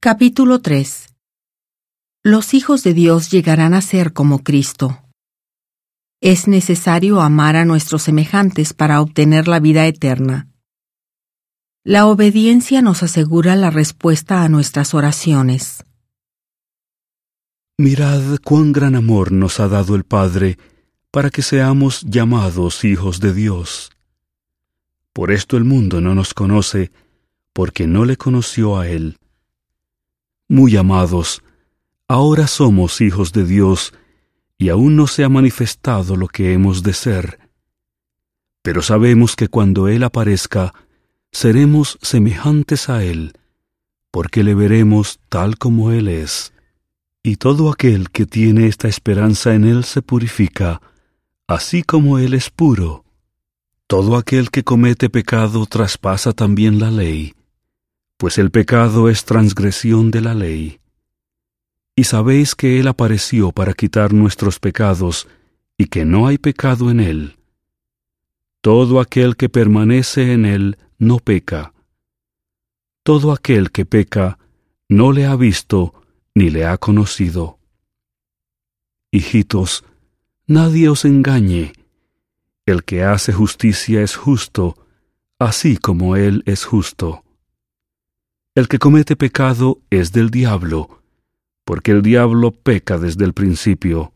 Capítulo 3. Los hijos de Dios llegarán a ser como Cristo. Es necesario amar a nuestros semejantes para obtener la vida eterna. La obediencia nos asegura la respuesta a nuestras oraciones. Mirad cuán gran amor nos ha dado el Padre para que seamos llamados hijos de Dios. Por esto el mundo no nos conoce, porque no le conoció a Él. Muy amados, ahora somos hijos de Dios, y aún no se ha manifestado lo que hemos de ser. Pero sabemos que cuando Él aparezca, seremos semejantes a Él, porque le veremos tal como Él es. Y todo aquel que tiene esta esperanza en Él se purifica, así como Él es puro. Todo aquel que comete pecado traspasa también la ley, pues el pecado es transgresión de la ley. Y sabéis que Él apareció para quitar nuestros pecados, y que no hay pecado en Él. Todo aquel que permanece en Él no peca. Todo aquel que peca no le ha visto ni le ha conocido. Hijitos, nadie os engañe. El que hace justicia es justo, así como Él es justo. El que comete pecado es del diablo, porque el diablo peca desde el principio.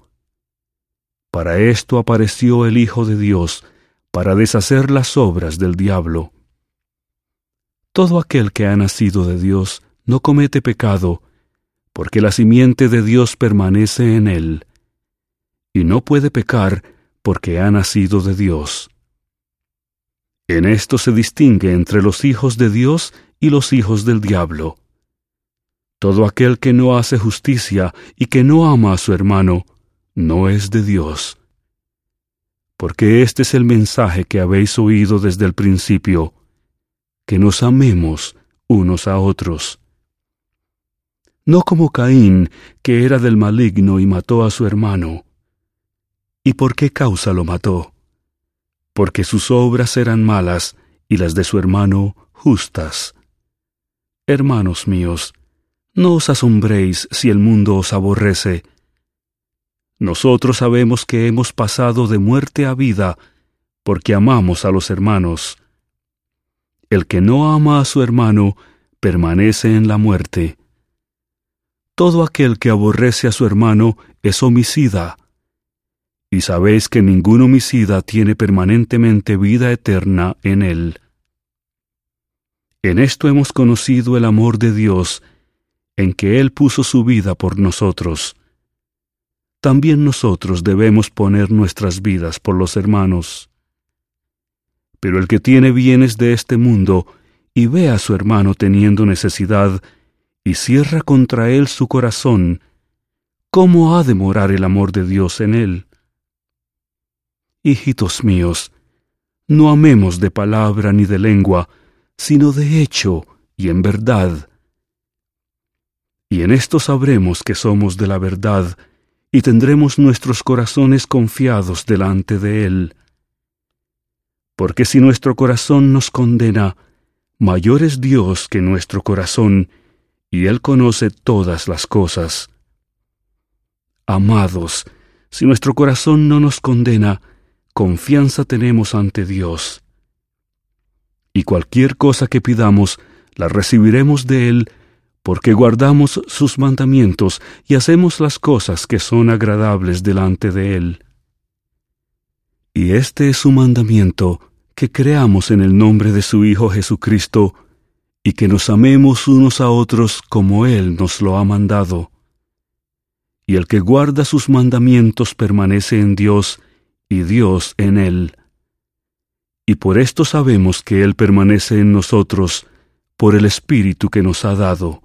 Para esto apareció el Hijo de Dios, para deshacer las obras del diablo. Todo aquel que ha nacido de Dios no comete pecado, porque la simiente de Dios permanece en él, y no puede pecar porque ha nacido de Dios. En esto se distingue entre los hijos de Dios y los hijos del diablo. Todo aquel que no hace justicia y que no ama a su hermano, no es de Dios. Porque este es el mensaje que habéis oído desde el principio, que nos amemos unos a otros. No como Caín, que era del maligno y mató a su hermano. ¿Y por qué causa lo mató? Porque sus obras eran malas y las de su hermano justas. Hermanos míos, no os asombréis si el mundo os aborrece. Nosotros sabemos que hemos pasado de muerte a vida, porque amamos a los hermanos. El que no ama a su hermano permanece en la muerte. Todo aquel que aborrece a su hermano es homicida. Y sabéis que ningún homicida tiene permanentemente vida eterna en él. En esto hemos conocido el amor de Dios, en que Él puso su vida por nosotros. También nosotros debemos poner nuestras vidas por los hermanos. Pero el que tiene bienes de este mundo y ve a su hermano teniendo necesidad y cierra contra él su corazón, ¿cómo ha de morar el amor de Dios en él? Hijitos míos, no amemos de palabra ni de lengua, sino de hecho y en verdad. Y en esto sabremos que somos de la verdad, y tendremos nuestros corazones confiados delante de Él. Porque si nuestro corazón nos condena, mayor es Dios que nuestro corazón, y Él conoce todas las cosas. Amados, si nuestro corazón no nos condena, confianza tenemos ante Dios. Y cualquier cosa que pidamos, la recibiremos de Él, porque guardamos sus mandamientos y hacemos las cosas que son agradables delante de Él. Y este es su mandamiento, que creamos en el nombre de su Hijo Jesucristo, y que nos amemos unos a otros como Él nos lo ha mandado. Y el que guarda sus mandamientos permanece en Dios, y Dios en Él. Y por esto sabemos que Él permanece en nosotros, por el Espíritu que nos ha dado.